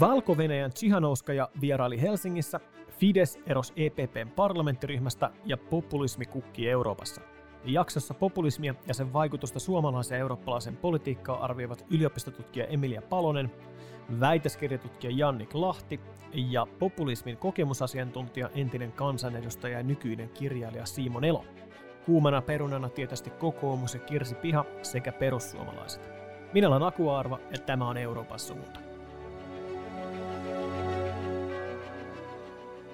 Valko-Venäjän Tsihanouskaja vieraili Helsingissä, Fidesz erosi EPPn parlamenttiryhmästä ja populismi kukkii Euroopassa. Jaksossa populismia ja sen vaikutusta suomalaisen ja eurooppalaisen politiikkaan arvioivat yliopistotutkija Emilia Palonen, väitöskirjatutkija Jannik Lahti ja populismin kokemusasiantuntija, entinen kansanedustaja ja nykyinen kirjailija Simon Elo. Kuumana perunana tietysti kokoomus ja Kirsi Piha sekä perussuomalaiset. Minä olen Aku Arvo ja tämä on Euroopan suunta.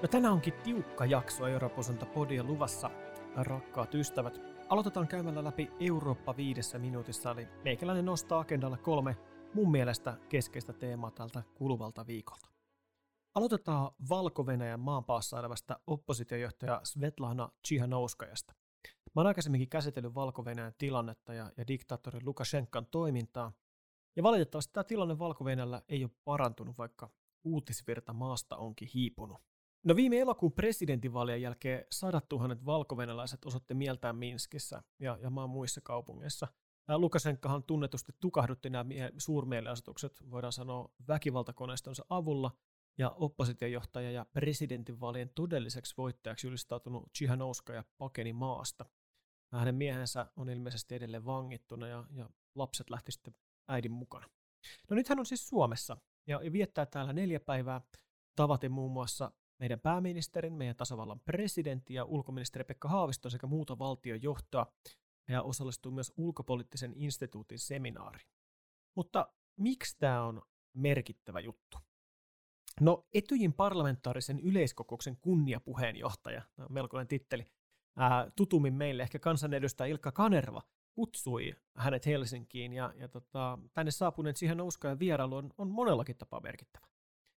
No tänään onkin tiukka jakso Euroopan suunta -podia luvassa, rakkaat ystävät. Aloitetaan käymällä läpi Eurooppa 5 minuutissa, eli meikäläinen nostaa agendalle 3 mun mielestä keskeistä teemaa tältä kuluvalta viikolta. Aloitetaan Valko-Venäjän maanpaassa elävästä oppositiojohtaja Svetlana Tsihanouskajasta. Mä oon aikaisemminkin käsitellyt Valko-Venäjän tilannetta ja diktaattori Lukašenkan toimintaa, ja valitettavasti tämä tilanne Valko-Venäjällä ei ole parantunut, vaikka uutisvirta maasta onkin hiipunut. No viime elokuun presidentinvaalien jälkeen 100 000 valkovenäläiset osoitti mieltään Minskissä ja maan muissa kaupungeissa. Lukašenkahan tunnetusti tukahdutti nämä suurmielenosoitukset, voidaan sanoa, väkivaltakoneistonsa avulla, ja oppositiojohtaja ja presidentinvaalien todelliseksi voittajaksi ylistautunut Tsihanouskaja pakeni maasta. Hänen miehensä on ilmeisesti edelleen vangittuna ja lapset lähti sitten äidin mukana. No nyt hän on siis Suomessa ja viettää täällä 4 päivää. Tavaten muun muassa meidän pääministerin, meidän tasavallan presidentti ja ulkoministeri Pekka Haavisto sekä muuta valtiojohtoa, ja osallistuu myös ulkopoliittisen instituutin seminaariin. Mutta miksi tämä on merkittävä juttu? No Etyjin parlamentaarisen yleiskokouksen kunniapuheenjohtaja, melkoinen titteli, tutummin meille ehkä kansanedustaja Ilkka Kanerva kutsui hänet Helsinkiin, ja tänne saapuneen Tsihanouskajan vierailu on monellakin tapaa merkittävä.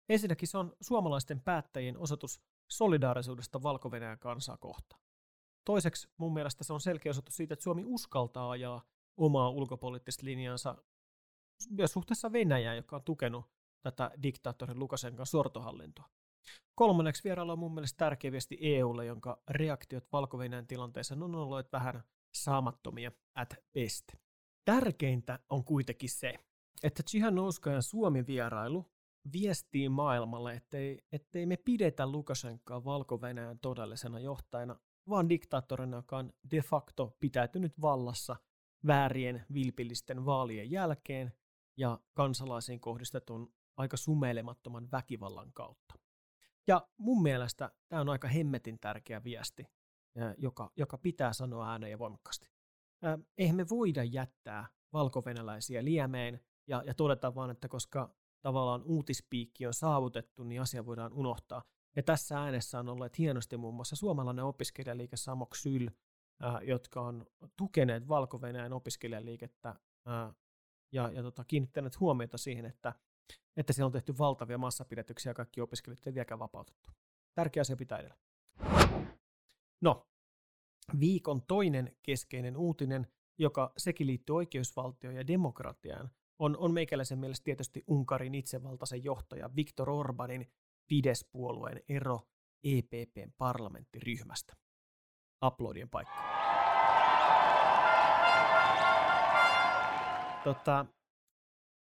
Ensinnäkin se on suomalaisten päättäjien osoitus solidaarisuudesta Valko-Venäjän kansaa kohtaan. Toiseksi mun mielestä se on selkeä osoitus siitä, että Suomi uskaltaa ajaa omaa ulkopoliittista linjaansa myös suhteessa Venäjään, joka on tukenut tätä diktaattorin Lukašenkan sortohallintoa. Kolmanneksi vierailu on mun mielestä tärkeä viesti EUlle, jonka reaktiot Valko-Venäjän tilanteessa on olleet vähän saamattomia at best. Tärkeintä on kuitenkin se, että Tsihanouskajan Suomi-vierailu viestii maailmalle, ettei me pidetä Lukašenkaa Valko-Venäjän todellisena johtajana, vaan diktaattorina, joka on de facto pitäytynyt vallassa väärien vilpillisten vaalien jälkeen ja kansalaisiin kohdistetun aika sumeilemattoman väkivallan kautta. Ja mun mielestä tämä on aika hemmetin tärkeä viesti, joka pitää sanoa ääneen ja voimakkaasti. Eihän me voida jättää valkovenäläisiä liemeen ja todeta vaan, että koska tavallaan uutispiikki on saavutettu, niin asia voidaan unohtaa. Ja tässä äänessä on olleet hienosti muun muassa suomalainen opiskelijaliike Samoksyl, jotka on tukeneet Valko-Venäjän opiskelijaliikettä kiinnittäneet huomiota siihen, että siellä on tehty valtavia massapidätyksiä ja kaikki opiskelijat ei vieläkään vapautettu. Tärkeä asia pitää edellä. No, viikon toinen keskeinen uutinen, joka sekin liittyy oikeusvaltioon ja demokratiaan, on meikäläisen mielestä tietysti Unkarin itsevaltaisen johtaja Viktor Orbánin Fidesz-puolueen ero EPPn parlamenttiryhmästä. Aplodien paikka.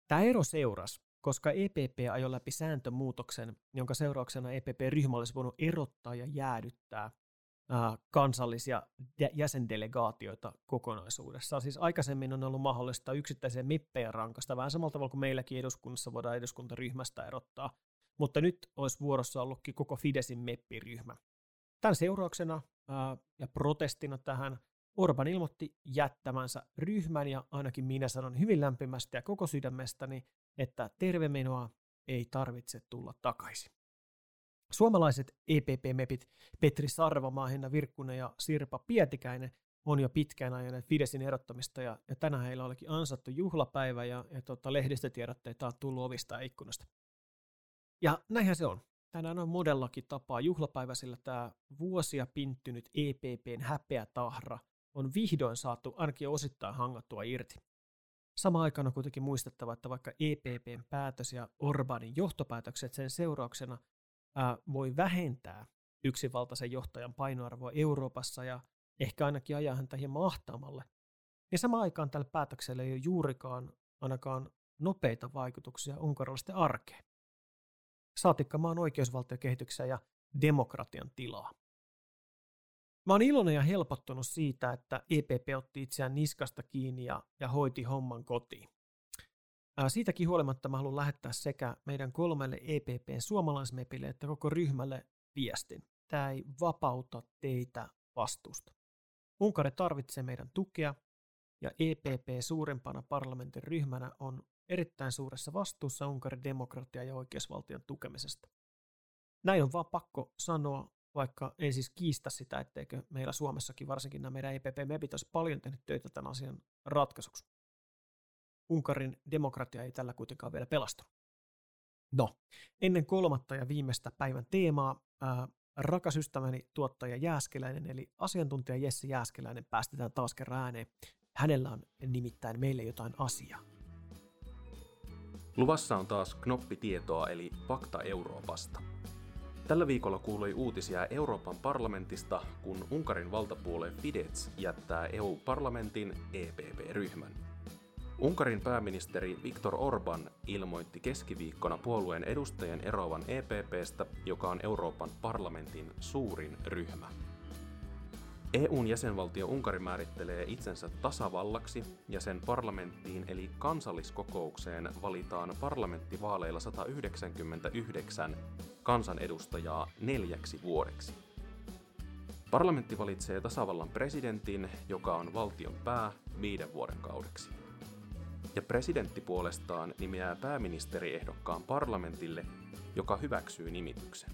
Tämä ero seurasi, koska EPP ajoi läpi sääntömuutoksen, jonka seurauksena EPP-ryhmä olisi voinut erottaa ja jäädyttää kansallisia jäsendelegaatioita kokonaisuudessaan. Siis aikaisemmin on ollut mahdollista yksittäisiä meppejä rankasta, vähän samalla tavalla kuin meilläkin eduskunnassa voidaan eduskuntaryhmästä erottaa, mutta nyt olisi vuorossa ollutkin koko Fidesin meppiryhmä. Tämän seurauksena ja protestina tähän Orbán ilmoitti jättämänsä ryhmän, ja ainakin minä sanon hyvin lämpimästi ja koko sydämestäni, että terve menoa, ei tarvitse tulla takaisin. Suomalaiset EPP-mepit Petri Sarvamaa, Virkkunen ja Sirpa Pietikäinen on jo pitkään ajaneet Fidesin erottamista, ja tänään heillä olikin ansattu juhlapäivä, ja lehdistötiedotteita on tullut ovista ja ikkunasta. Ja näinhän se on. Tänään on modellakin tapaa juhlapäivä, sillä tämä vuosia pinttynyt EPPn häpeätahra on vihdoin saatu ainakin osittain hangattua irti. Samaan aikaan on kuitenkin muistettava, että vaikka EPPn päätös ja Orbánin johtopäätökset sen seurauksena voi vähentää yksinvaltaisen johtajan painoarvoa Euroopassa ja ehkä ainakin ajaa häntä hieman ahtaamalle, niin samaan aikaan tällä päätöksellä ei ole juurikaan ainakaan nopeita vaikutuksia unkarilaisten arkeen. saatikka maan oikeusvaltiokehityksen ja demokratian tilaa. Mä oon iloinen ja helpottunut siitä, että EPP otti itseään niskasta kiinni ja hoiti homman kotiin. Siitäkin huolimatta mä haluan lähettää sekä meidän 3 EPPn suomalaismepille että koko ryhmälle viestin. Tämä ei vapauta teitä vastuusta. Unkari tarvitsee meidän tukea ja EPP suurimpana parlamentin ryhmänä on erittäin suuressa vastuussa Unkarin demokratia- ja oikeusvaltion tukemisesta. Näin on vaan pakko sanoa, vaikka en siis kiistä sitä, etteikö meillä Suomessakin varsinkin nämä meidän EPP-mepit olisi paljon tehnyt töitä tämän asian ratkaisuksi. Unkarin demokratia ei tällä kuitenkaan vielä pelastunut. No, ennen 3. ja viimeistä päivän teemaa rakas ystäväni tuottaja Jääskeläinen eli asiantuntija Jesse Jääskeläinen päästetään taas kerran ääneen. Hänellä on nimittäin meille jotain asiaa. Luvassa on taas knoppitietoa eli fakta Euroopasta. Tällä viikolla kuului uutisia Euroopan parlamentista, kun Unkarin valtapuolue Fidesz jättää EU-parlamentin EPP-ryhmän. Unkarin pääministeri Viktor Orbán ilmoitti keskiviikkona puolueen edustajien eroavan EPP:stä, joka on Euroopan parlamentin suurin ryhmä. EU:n jäsenvaltio Unkari määrittelee itsensä tasavallaksi ja sen parlamenttiin eli kansalliskokoukseen valitaan parlamenttivaaleilla 199 kansanedustajaa 4 vuodeksi. Parlamentti valitsee tasavallan presidentin, joka on valtion pää 5 vuoden kaudeksi. Ja presidentti puolestaan nimeää pääministeriehdokkaan parlamentille, joka hyväksyy nimityksen.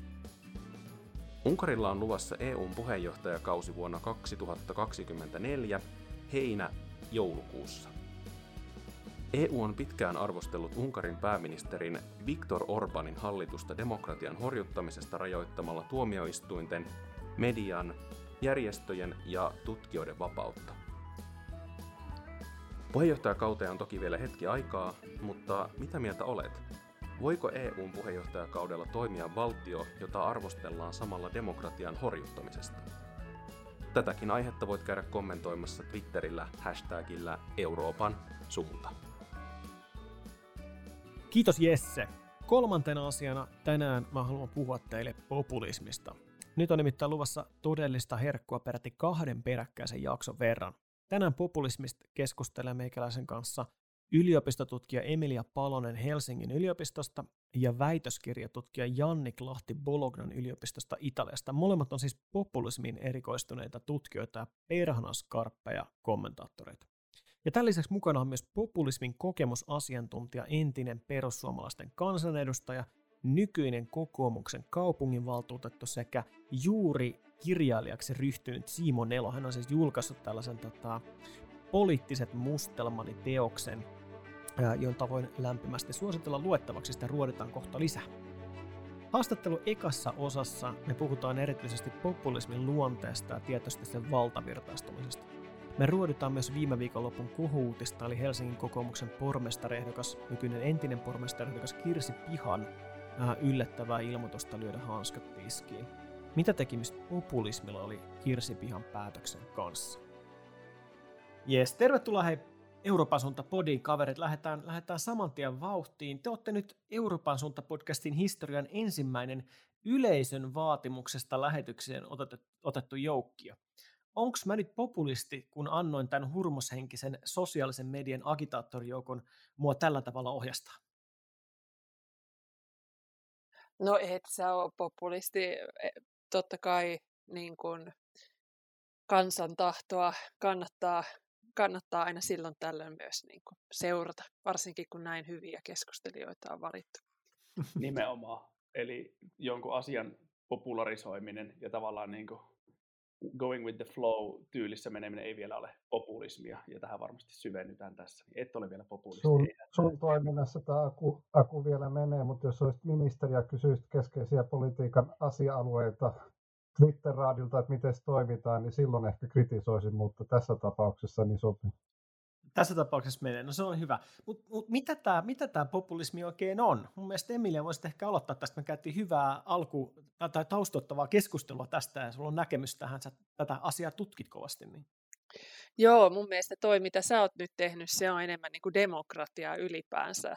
Unkarilla on luvassa EU:n puheenjohtajakausi vuonna 2024 heinä-joulukuussa. EU on pitkään arvostellut Unkarin pääministerin Viktor Orbánin hallitusta demokratian horjuttamisesta rajoittamalla tuomioistuinten, median, järjestöjen ja tutkijoiden vapautta. Puheenjohtajakauteen on toki vielä hetki aikaa, mutta mitä mieltä olet? Voiko EU:n puheenjohtajakaudella toimia valtio, jota arvostellaan samalla demokratian horjuttamisesta? Tätäkin aihetta voit käydä kommentoimassa Twitterillä hashtagillä Euroopan suunta. Kiitos Jesse! 3. asiana tänään mä haluan puhua teille populismista. Nyt on nimittäin luvassa todellista herkkua peräti 2 peräkkäisen jakson verran. Tänään populismista keskustelee meikäläisen kanssa yliopistotutkija Emilia Palonen Helsingin yliopistosta ja väitöskirjatutkija Jannik Lahti Bolognan yliopistosta Italiasta. Molemmat on siis populismiin erikoistuneita tutkijoita ja perhanaskarppeja kommentaattoreita. Ja tämän lisäksi mukana on myös populismin kokemusasiantuntija, entinen perussuomalaisten kansanedustaja, nykyinen kokoomuksen kaupunginvaltuutettu sekä juuri kirjailijaksi ryhtynyt Simon Elo. Hän on siis julkaissut tällaisen poliittiset mustelmani teoksen, jolta voin lämpimästi suositella luettavaksi, sitä ruoditaan kohta lisää. Haastattelu ekassa osassa me puhutaan erityisesti populismin luonteesta ja tietysti sen valtavirtaistumisesta. Me ruoditaan myös viime viikonlopun kohuutista, eli Helsingin kokoomuksen pormestariehdokas, nykyinen entinen pormestariehdokas Kirsi Pihan yllättävää ilmoitusta lyödä hanskat tiskiin. Mitä tekemistä populismilla oli Kirsi Pihan päätöksen kanssa? Jes, tervetuloa hei Euroopan suunta-podin kaverit. Lähdetään saman tien vauhtiin. Te olette nyt Euroopan suunta-podcastin historian ensimmäinen yleisön vaatimuksesta lähetykseen otettu joukkio. Onks mä nyt populisti, kun annoin tämän hurmoshenkisen sosiaalisen median agitaattorijoukon mua tällä tavalla ohjastaa? No et sä ole populisti. Totta kai niin kun kansan tahtoa kannattaa aina silloin tällöin myös niin kuin seurata, varsinkin kun näin hyviä keskustelijoita on valittu. Nimenomaan. Eli jonkun asian popularisoiminen ja tavallaan niin kuin going with the flow -tyylissä meneminen ei vielä ole populismia, ja tähän varmasti syvennytään tässä. Et ole vielä populisti. Sun toiminnassa tämä aku vielä menee, mutta jos olisit ministeri ja kysyisit keskeisiä politiikan asia-alueita Twitter-raadilta, että miten se toimitaan, niin silloin ehkä kritisoisin, mutta tässä tapauksessa niin sopii. Tässä tapauksessa menee, no se on hyvä. Mutta mitä tämä populismi oikein on? Mun mielestä Emilia voisit ehkä aloittaa tästä, me käytiin hyvää taustoittavaa keskustelua tästä, ja sulla on näkemys tähän, sä tätä asiaa tutkit kovasti. Niin. Joo, mun mielestä toi, mitä sä oot nyt tehnyt, se on enemmän niin kuin demokratiaa ylipäänsä,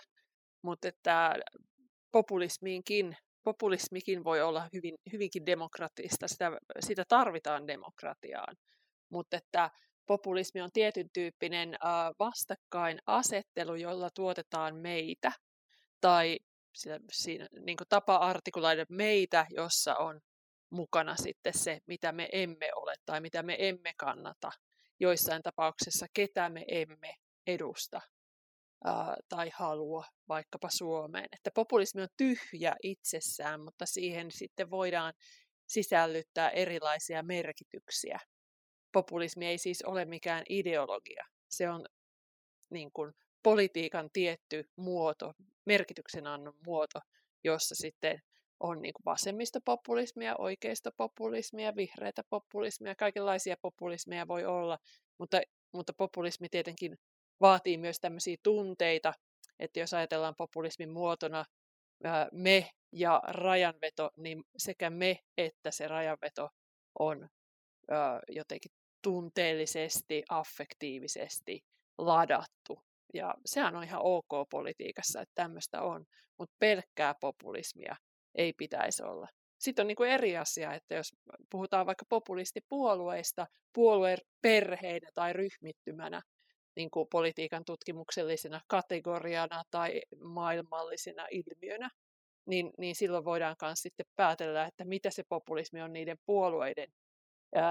mutta että populismiinkin populismikin voi olla hyvinkin demokraattista, sitä tarvitaan demokratiaan, mutta että populismi on tietyn tyyppinen vastakkainasettelu, jolla tuotetaan meitä, tai siinä, niin kuin tapa artikuloida meitä, jossa on mukana sitten se, mitä me emme ole tai mitä me emme kannata, joissain tapauksessa ketä me emme edusta tai halua, vaikkapa Suomeen. Että populismi on tyhjä itsessään, mutta siihen sitten voidaan sisällyttää erilaisia merkityksiä. Populismi ei siis ole mikään ideologia. Se on niin kuin politiikan tietty muoto, merkityksenannon muoto, jossa sitten on niin kuin vasemmistopopulismia, oikeistopopulismia, vihreitä populismia, kaikenlaisia populismeja voi olla, mutta populismi tietenkin vaatii myös tämmöisiä tunteita, että jos ajatellaan populismin muotona me ja rajanveto, niin sekä me että se rajanveto on jotenkin tunteellisesti, affektiivisesti ladattu. Ja sehän on ihan ok politiikassa, että tämmöistä on, mutta pelkkää populismia ei pitäisi olla. Sitten on niin kuin eri asia, että jos puhutaan vaikka populistipuolueista, puolueperheinä tai ryhmittymänä, niin kuin politiikan tutkimuksellisena kategoriana tai maailmallisena ilmiönä, niin silloin voidaan myös sitten päätellä, että mitä se populismi on niiden puolueiden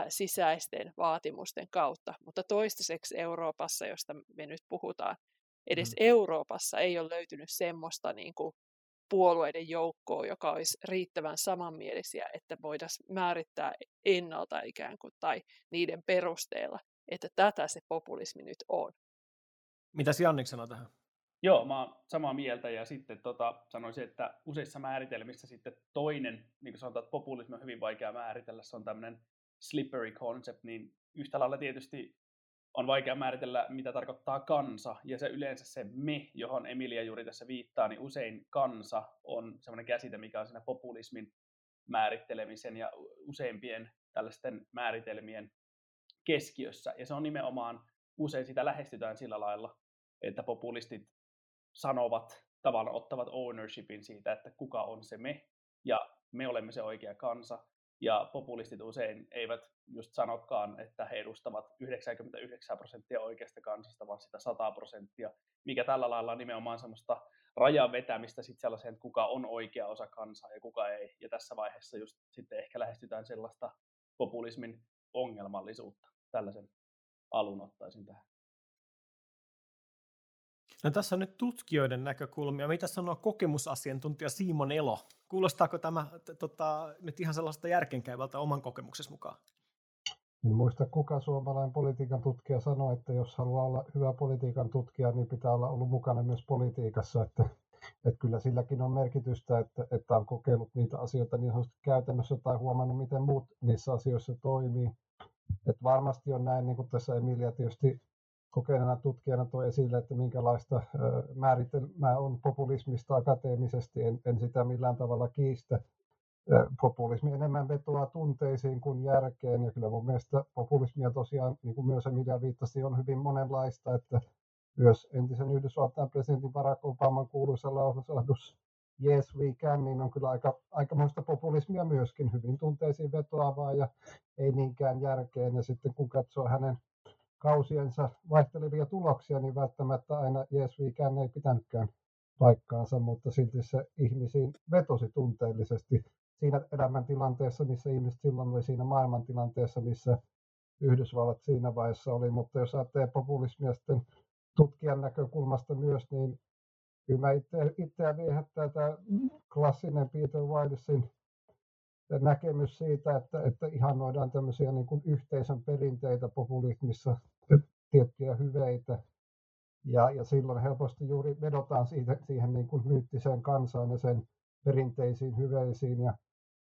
sisäisten vaatimusten kautta. Mutta toistaiseksi Euroopassa, josta me nyt puhutaan, edes Euroopassa ei ole löytynyt semmoista niin kuin puolueiden joukkoa, joka olisi riittävän samanmielisiä, että voitaisiin määrittää ennalta ikään kuin tai niiden perusteella, että tätä se populismi nyt on. Mitäs Jannik sanoo tähän? Joo, mä oon samaa mieltä ja sitten sanoisin, että useissa määritelmissä sitten toinen, niin kuin sanotaan, että populismi on hyvin vaikea määritellä, se on tämmöinen slippery concept, niin yhtä lailla tietysti on vaikea määritellä, mitä tarkoittaa kansa, ja se yleensä se me, johon Emilia juuri tässä viittaa, niin usein kansa on semmoinen käsite, mikä on siinä populismin määrittelemisen ja useimpien tällaisten määritelmien keskiössä, ja se on nimenomaan, usein sitä lähestytään sillä lailla, että populistit sanovat, tavallaan ottavat ownershipin siitä, että kuka on se me, ja me olemme se oikea kansa, ja populistit usein eivät just sanokaan, että he edustavat 99% oikeasta kansasta, vaan sitä 100%, mikä tällä lailla on nimenomaan semmoista rajan vetämistä sitten sellaiseen, että kuka on oikea osa kansaa ja kuka ei. Ja tässä vaiheessa just sitten ehkä lähestytään sellaista populismin ongelmallisuutta. Tällaisen alun ottaisin tähän. No tässä on nyt tutkijoiden näkökulmia. Mitä sanoo kokemusasiantuntija Simon Elo? Kuulostaako tämä nyt ihan sellaista järkenkäyvältä oman kokemuksesi mukaan? En muista, kuka suomalainen politiikan tutkija sanoi, että jos haluaa olla hyvä politiikan tutkija, niin pitää olla ollut mukana myös politiikassa. Että kyllä silläkin on merkitystä, että on kokeillut niitä asioita niin sanotusti käytännössä tai huomannut, miten muut niissä asioissa toimii. Että varmasti on näin, niin kuin tässä Emilia tietysti kokeneena tutkijana toi esille, että minkälaista määritelmää on populismista akateemisesti, en sitä millään tavalla kiistä. Populismi enemmän vetoaa tunteisiin kuin järkeen, ja kyllä mun mielestä populismia tosiaan, niin kuin myös Emilia viittasi, on hyvin monenlaista, että myös entisen Yhdysvaltain presidentin Barack Obaman kuuluisa lausahdus "Yes, we can", niin on kyllä aikamoista populismia myöskin, hyvin tunteisiin vetoavaa ja ei niinkään järkeen, ja sitten kun katsoo hänen kausiensa vaihtelevia tuloksia, niin välttämättä aina "Yes, we can" ei pitänytkään paikkaansa, mutta silti se ihmisiin vetosi tunteellisesti siinä elämäntilanteessa, missä ihmiset silloin oli, siinä maailmantilanteessa, missä Yhdysvallat siinä vaiheessa oli. Mutta jos ajattelee populismia sitten tutkijan näkökulmasta myös, niin kyllä mä itseä viehättää tämä klassinen Peter Wilesin näkemys siitä, että ihannoidaan tämmöisiä niin kuin yhteisön perinteitä populismissa, tiettyjä hyveitä, ja silloin helposti juuri vedotaan siihen niin kuin myyttiseen kansaan ja sen perinteisiin hyveisiin, ja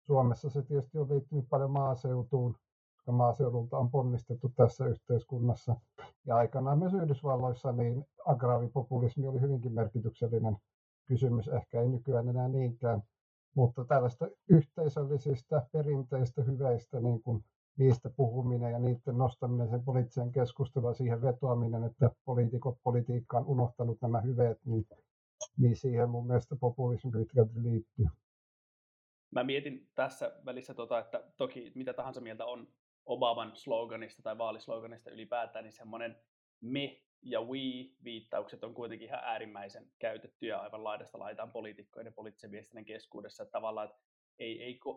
Suomessa se tietysti on liittynyt paljon maaseutuun, koska maaseudulta on ponnistettu tässä yhteiskunnassa, ja aikanaan myös Yhdysvalloissa niin agraripopulismi oli hyvinkin merkityksellinen kysymys, ehkä ei nykyään enää niinkään. Mutta tällaista yhteisöllisistä perinteistä hyveistä, niin kuin niistä puhuminen ja niiden nostaminen sen poliittiseen keskusteluun ja siihen vetoaminen, että poliitikot politiikkaan unohtanut nämä hyveet, niin siihen mun mielestä populismi pitkälti liittyy. Mä mietin tässä välissä, että toki mitä tahansa mieltä on Obaman sloganista tai vaalisloganista ylipäätään, niin semmoinen me ja we-viittaukset on kuitenkin ihan äärimmäisen käytettyjä aivan laidasta laitaan poliitikkojen ja poliittisen viestinnän keskuudessa. Että tavallaan että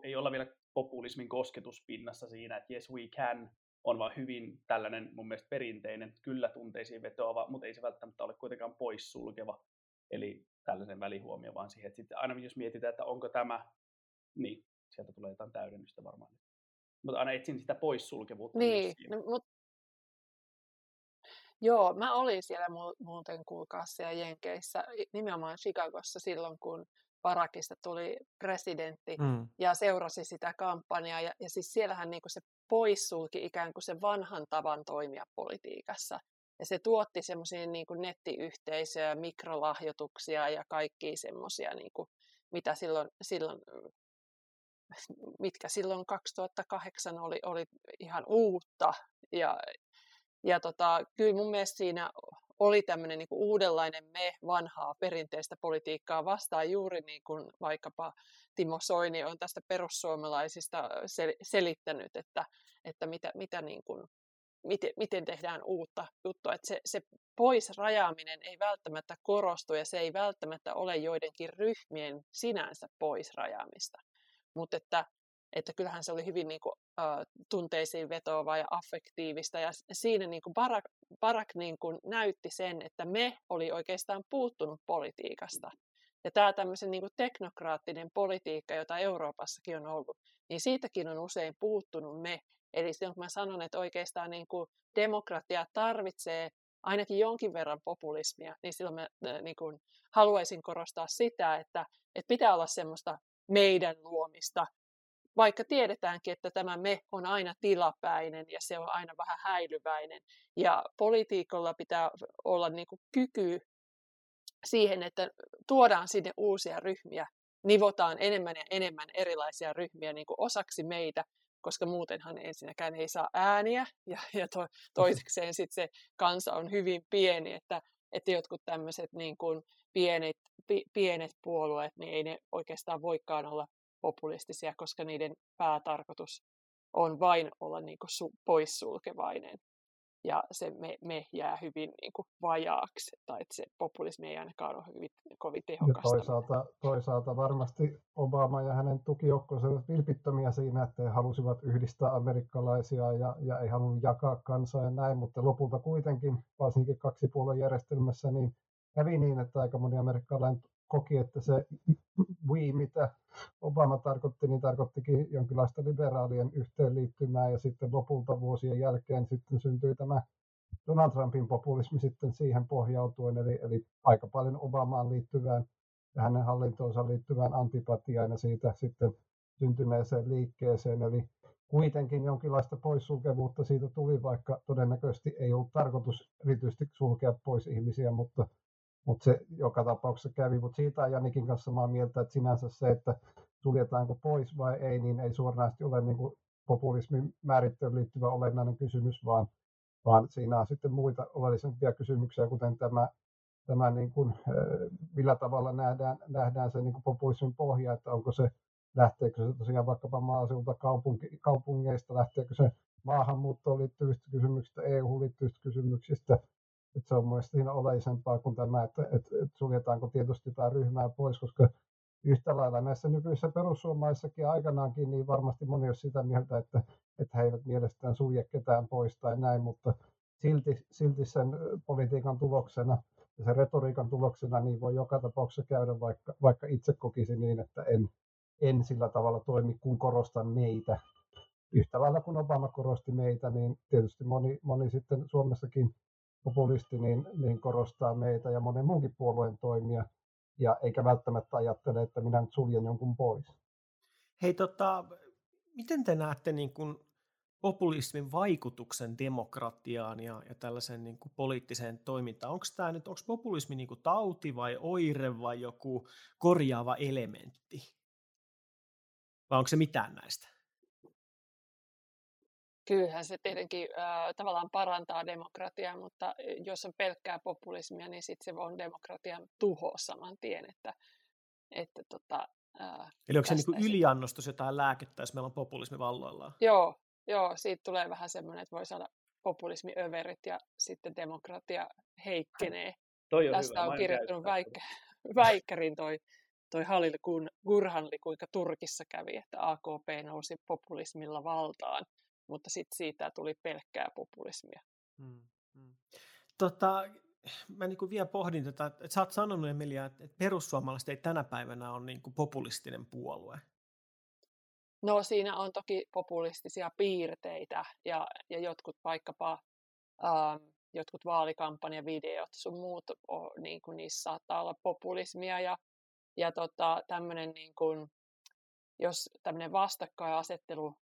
ei olla vielä populismin kosketuspinnassa siinä, että yes we can on vaan hyvin tällainen mun mielestä perinteinen, kyllä tunteisiin vetoava, mutta ei se välttämättä ole kuitenkaan poissulkeva. Eli tällaisen välihuomio vaan siihen, että sitten aina jos mietitään, että onko tämä, niin sieltä tulee jotain täydennystä varmaan. Mutta aina etsin sitä poissulkevuutta. Niin, no, joo, mä olin siellä muuten kuulkaa siellä Jenkeissä, nimenomaan Chicagossa silloin, kun Barackista tuli presidentti ja seurasi sitä kampanjaa. Ja siis siellähän niinku se poissulki ikään kuin se vanhan tavan toimia politiikassa. Ja se tuotti semmoisia niinku nettiyhteisöjä, mikrolahjoituksia ja kaikkia semmoisia, niinku, mitä silloin, mitkä silloin 2008 oli ihan uutta. Ja kyllä mun mielestä siinä oli tämmöinen niin kuin uudenlainen me vanhaa perinteistä politiikkaa vastaan juuri niin kuin vaikkapa Timo Soini on tästä perussuomalaisista selittänyt, että mitä niin kuin, miten tehdään uutta juttua. Että se pois rajaaminen ei välttämättä korostu ja se ei välttämättä ole joidenkin ryhmien sinänsä pois rajaamista, mutta että kyllähän se oli hyvin niin kuin, tunteisiin vetoavaa ja affektiivista. Ja siinä niin kuin Barack niin kuin näytti sen, että me oli oikeastaan puuttunut politiikasta. Ja tämä tämmöisen niin kuin teknokraattinen politiikka, jota Euroopassakin on ollut, niin siitäkin on usein puuttunut me. Eli silloin kun mä sanon, että oikeastaan niin kuin demokratia tarvitsee ainakin jonkin verran populismia, niin silloin mä niin kuin haluaisin korostaa sitä, että pitää olla semmoista meidän luomista, vaikka tiedetäänkin, että tämä me on aina tilapäinen ja se on aina vähän häilyväinen. Ja politiikolla pitää olla niin kuin kyky siihen, että tuodaan sinne uusia ryhmiä, nivotaan enemmän ja enemmän erilaisia ryhmiä niin kuin osaksi meitä, koska muutenhan ensinnäkään ei saa ääniä ja toisekseen sit se kansa on hyvin pieni, että jotkut tämmöiset niin kuin pienet puolueet, niin ei ne oikeastaan voikaan olla populistisia, koska niiden päätarkoitus on vain olla niin kuin poissulkevainen. Ja se me jää hyvin niin kuin vajaaksi, tai että se populismi ei ainakaan ole kovin tehokasta. Toisaalta varmasti Obama ja hänen tukijoukkonsa olivat vilpittömiä siinä, että he halusivat yhdistää amerikkalaisia ja ei halunnut jakaa kansaa ja näin, mutta lopulta kuitenkin, varsinkin kaksipuoluejärjestelmässä, niin kävi niin, että aika moni amerikkalainen koki, että se we, mitä Obama tarkoitti, niin tarkoittikin jonkinlaista liberaalien yhteenliittymää, ja sitten lopulta vuosien jälkeen sitten syntyi tämä Donald Trumpin populismi sitten siihen pohjautuen, eli aika paljon Obamaan liittyvään ja hänen hallintoonsa liittyvään antipatiaan ja siitä sitten syntyneeseen liikkeeseen, eli kuitenkin jonkinlaista poissulkevuutta siitä tuli, vaikka todennäköisesti ei ollut tarkoitus erityisesti sulkea pois ihmisiä, mutta se joka tapauksessa kävi, mutta siitä on Jannikin kanssa samaa mieltä, että sinänsä se, että suljetaanko pois vai ei, niin ei suoranaisesti ole niin kuin populismin määrittelyyn liittyvä olennainen kysymys, vaan siinä on sitten muita oleellisempia kysymyksiä, kuten tämä niin kuin, millä tavalla nähdään se niin kuin populismin pohja, että onko se, lähteekö se tosiaan vaikkapa maaseudulta kaupungeista, lähteekö se maahanmuuttoon liittyvistä kysymyksistä, EU liittyvistä kysymyksistä. Että se on mielestäni siinä oleisempaa kuin tämä, että suljetaanko tietysti jotain ryhmää pois, koska yhtä lailla näissä nykyisissä perussuomalaissakin aikanaankin niin varmasti moni on sitä mieltä, että he eivät mielestään sulje ketään pois tai näin, mutta silti sen politiikan tuloksena ja sen retoriikan tuloksena niin voi joka tapauksessa käydä, vaikka itse kokisi niin, että en sillä tavalla toimi, kun korostan meitä. Yhtä lailla kun Obama korosti meitä, niin tietysti moni sitten Suomessakin populisti niin korostaa meitä ja monen muunkin puolueen toimia, ja eikä välttämättä ajattele, että minä nyt suljen jonkun pois. Hei, miten te näette niin kuin populismin vaikutuksen demokratiaan ja tällaisen niin kuin poliittiseen toimintaan? Onko populismi niin kuin tauti vai oire vai joku korjaava elementti? Vai onko se mitään näistä? Kyllähän se tietenkin tavallaan parantaa demokratiaa, mutta jos on pelkkää populismia, niin sitten se on demokratian tuho saman tien. Että Eli onko se niin yliannostus jotain lääkettä, jos meillä on populismi valloillaan? Joo, siitä tulee vähän semmoinen, että voi saada populismiöverit ja sitten demokratia heikkenee. Toi on tästä hyvä. On kirjoittanut Väikkärin toi Halil Gurhanli, kuinka Turkissa kävi, että AKP nousi populismilla valtaan, mutta sitten siitä tuli pelkkää populismia. Mä niin kuin vielä pohdin tätä, että sä oot sanonut, Emilia, että perussuomalaiset ei tänä päivänä ole niin kuin populistinen puolue. No siinä on toki populistisia piirteitä ja jotkut vaikkapa jotkut vaalikampanjavideot sun muut on, niin kuin niissä saattaa olla populismia ja tämmöinen niin kuin, jos tämmöinen vastakkainasettelu,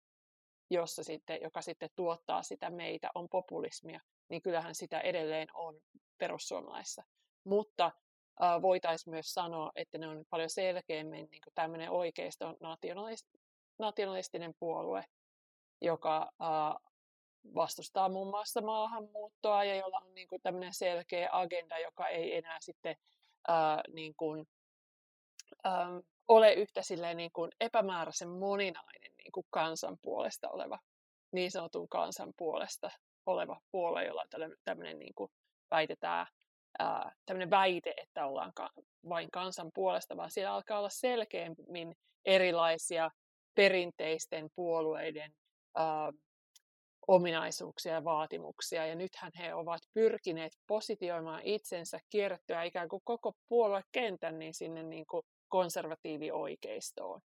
joka sitten tuottaa sitä meitä, on populismia, niin kyllähän sitä edelleen on perussuomalaisissa. Mutta voitaisiin myös sanoa, että ne on paljon selkeämmin niin kuin tämmöinen oikeisto nationalistinen puolue, joka vastustaa muun muassa maahanmuuttoa ja jolla on niin kuin tämmöinen selkeä agenda, joka ei enää sitten niin kuin, ole yhtä silleen niin kuin epämääräisen moninainen niin kuin kansan puolesta oleva, niin sanotun kansan puolesta oleva puolue, jolla on tämmöinen niin kuin väitetään, tämmöinen väite, että ollaan vain kansan puolesta, vaan siellä alkaa olla selkeämmin erilaisia perinteisten puolueiden ominaisuuksia ja vaatimuksia. Ja nythän he ovat pyrkineet positioimaan itsensä kierrettyä ikään kuin koko puoluekentän niin sinne niin kuin konservatiivioikeistoon.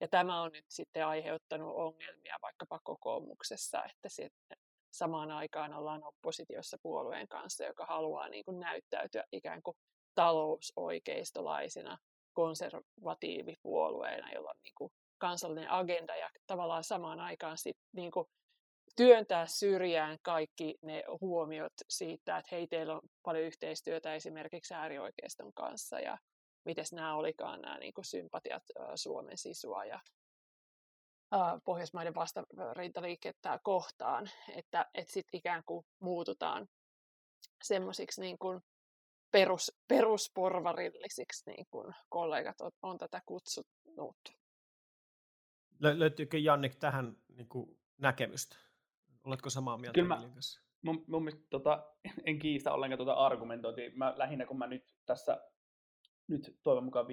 Ja tämä on nyt sitten aiheuttanut ongelmia vaikkapa kokoomuksessa, että sitten samaan aikaan ollaan oppositiossa puolueen kanssa, joka haluaa niin kuin näyttäytyä ikään kuin talousoikeistolaisena konservatiivipuolueena, jolla on niin kuin kansallinen agenda ja tavallaan samaan aikaan sit niin kuin työntää syrjään kaikki ne huomiot siitä, että hei, teillä on paljon yhteistyötä esimerkiksi äärioikeiston kanssa ja mites nämä olikaan nämä niin kuin sympatiat Suomen sisua ja Pohjoismaiden vastarintaliikettä kohtaan, että sitten ikään kuin muututaan semmoisiksi niin kuin perusporvarillisiksi, niin kuin kollegat on tätä kutsunut. Löytyykö Jannik tähän niin kuin näkemystä? Oletko samaa mieltä? Kyllä mun mielestä en kiistä ollenkaan argumentointia. Lähinnä kun mä nyt toivon mukaan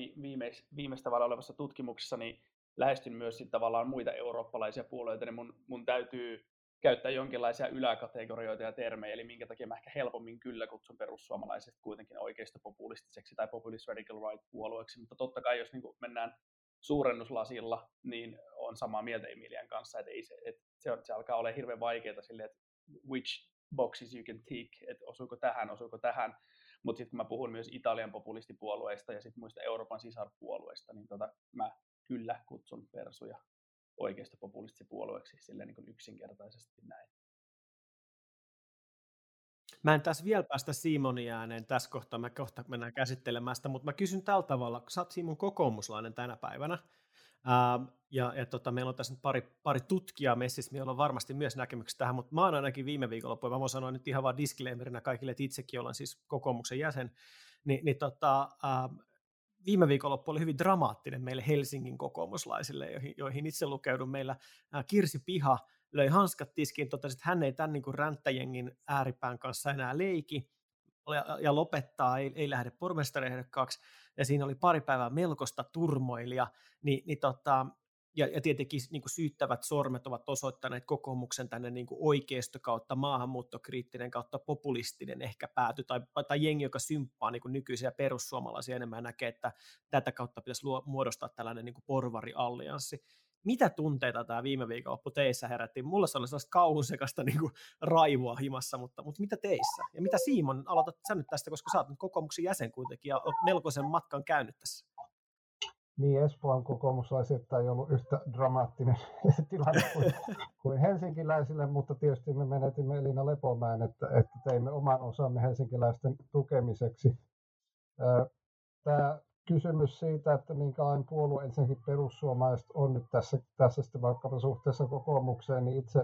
viimeistä vailla olevassa tutkimuksessa niin lähestyn myös sit tavallaan muita eurooppalaisia puolueita, niin mun täytyy käyttää jonkinlaisia yläkategorioita ja termejä, eli minkä takia mä ehkä helpommin kyllä kutsun perussuomalaiset kuitenkin oikeistopopulistiseksi tai populist radical right puolueeksi, mutta totta kai jos niin kuin mennään suurennuslasilla, niin on samaa mieltä Emilian kanssa, että se alkaa olla hirveän vaikeaa silleen, että which boxes you can tick, että osuuko tähän, mutta sitten kun mä puhun myös Italian populistipuolueista ja sitten muista Euroopan sisarpuolueista, niin mä kyllä kutsun persuja oikeistopopulistipuolueeksi silleen niin kuin yksinkertaisesti näin. Mä en taas vielä päästä Simonin ääneen tässä kohtaa, mä kohta mennään käsittelemään sitä, mutta mä kysyn tällä tavalla, kun sä oot Simon kokoomuslainen tänä päivänä, meillä on tässä nyt pari tutkijaa messissä, meillä on varmasti myös näkemyksiä tähän, mutta mä oon ainakin viime viikonloppuun, mä voin sanoa nyt ihan vaan disclaimerina kaikille, että itsekin olen siis kokoomuksen jäsen, viime viikonloppu oli hyvin dramaattinen meille Helsingin kokoomuslaisille, joihin itse lukeudun. Meillä Kirsi Piha löi hanskat tiskiin, totesi, että hän ei tämän niin kuin ränttäjengin ääripään kanssa enää leiki ja lopettaa, ei lähde pormestariehdokkaksi. Ja siinä oli pari päivää melkoista turmoilia. Ja tietenkin niin kuin syyttävät sormet ovat osoittaneet kokoomuksen tänne niin kuin oikeisto kautta, maahanmuuttokriittinen kautta, populistinen ehkä pääty, tai jengi, joka symppaa niin kuin nykyisiä perussuomalaisia enemmän ja näkee, että tätä kautta pitäisi muodostaa tällainen niin kuin porvariallianssi. Mitä tunteita tämä viime viikonloppu teissä herätti? Mulla se oli sellaista kauhunsekasta niin kuin raivoa himassa, mutta mitä teissä? Ja mitä Simon, aloitat sä nyt tästä, koska sä oot nyt kokoomuksen jäsen kuitenkin ja olet melkoisen matkan käynyt tässä. Niin, Espoon kokoomuslaisille ei ollut yhtä dramaattinen tilanne kuin helsinkiläisille, mutta tietysti me menetimme Elina Lepomäen, että teimme oman osamme helsinkiläisten tukemiseksi. Tämä kysymys siitä, että minkälainen puolue ensinnäkin perussuomalaiset on nyt tässä sitten vaikkapa suhteessa kokoomukseen, niin itse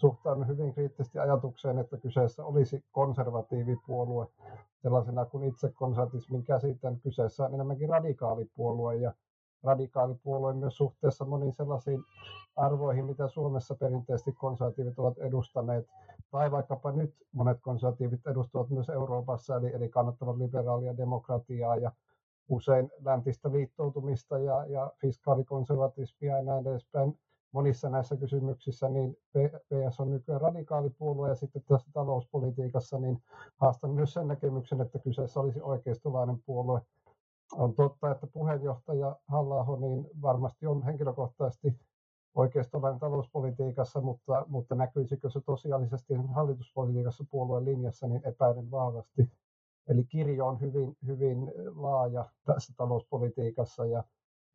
suhtaudun hyvin kriittisesti ajatukseen, että kyseessä olisi konservatiivipuolue. Sellaisena kuin itse konservatismin käsitän, kyseessä on enemmänkin radikaalipuolue ja radikaalipuolue myös suhteessa moniin sellaisiin arvoihin, mitä Suomessa perinteisesti konservatiivit ovat edustaneet, tai vaikkapa nyt monet konservatiivit edustavat myös Euroopassa, eli kannattavat liberaalia demokratiaa ja usein läntistä liittoutumista ja fiskaalikonservatismia ja näin edespäin. Monissa näissä kysymyksissä niin PS on nykyään radikaalipuolue, ja sitten tässä talouspolitiikassa niin haastan myös sen näkemyksen, että kyseessä olisi oikeistolainen puolue. On totta, että puheenjohtaja Halla-aho niin varmasti on henkilökohtaisesti oikeistolainen talouspolitiikassa, mutta näkyisikö se tosiaalisesti hallituspolitiikassa puolueen linjassa, niin epäilen vahvasti. Eli kirjo on hyvin, hyvin laaja tässä talouspolitiikassa,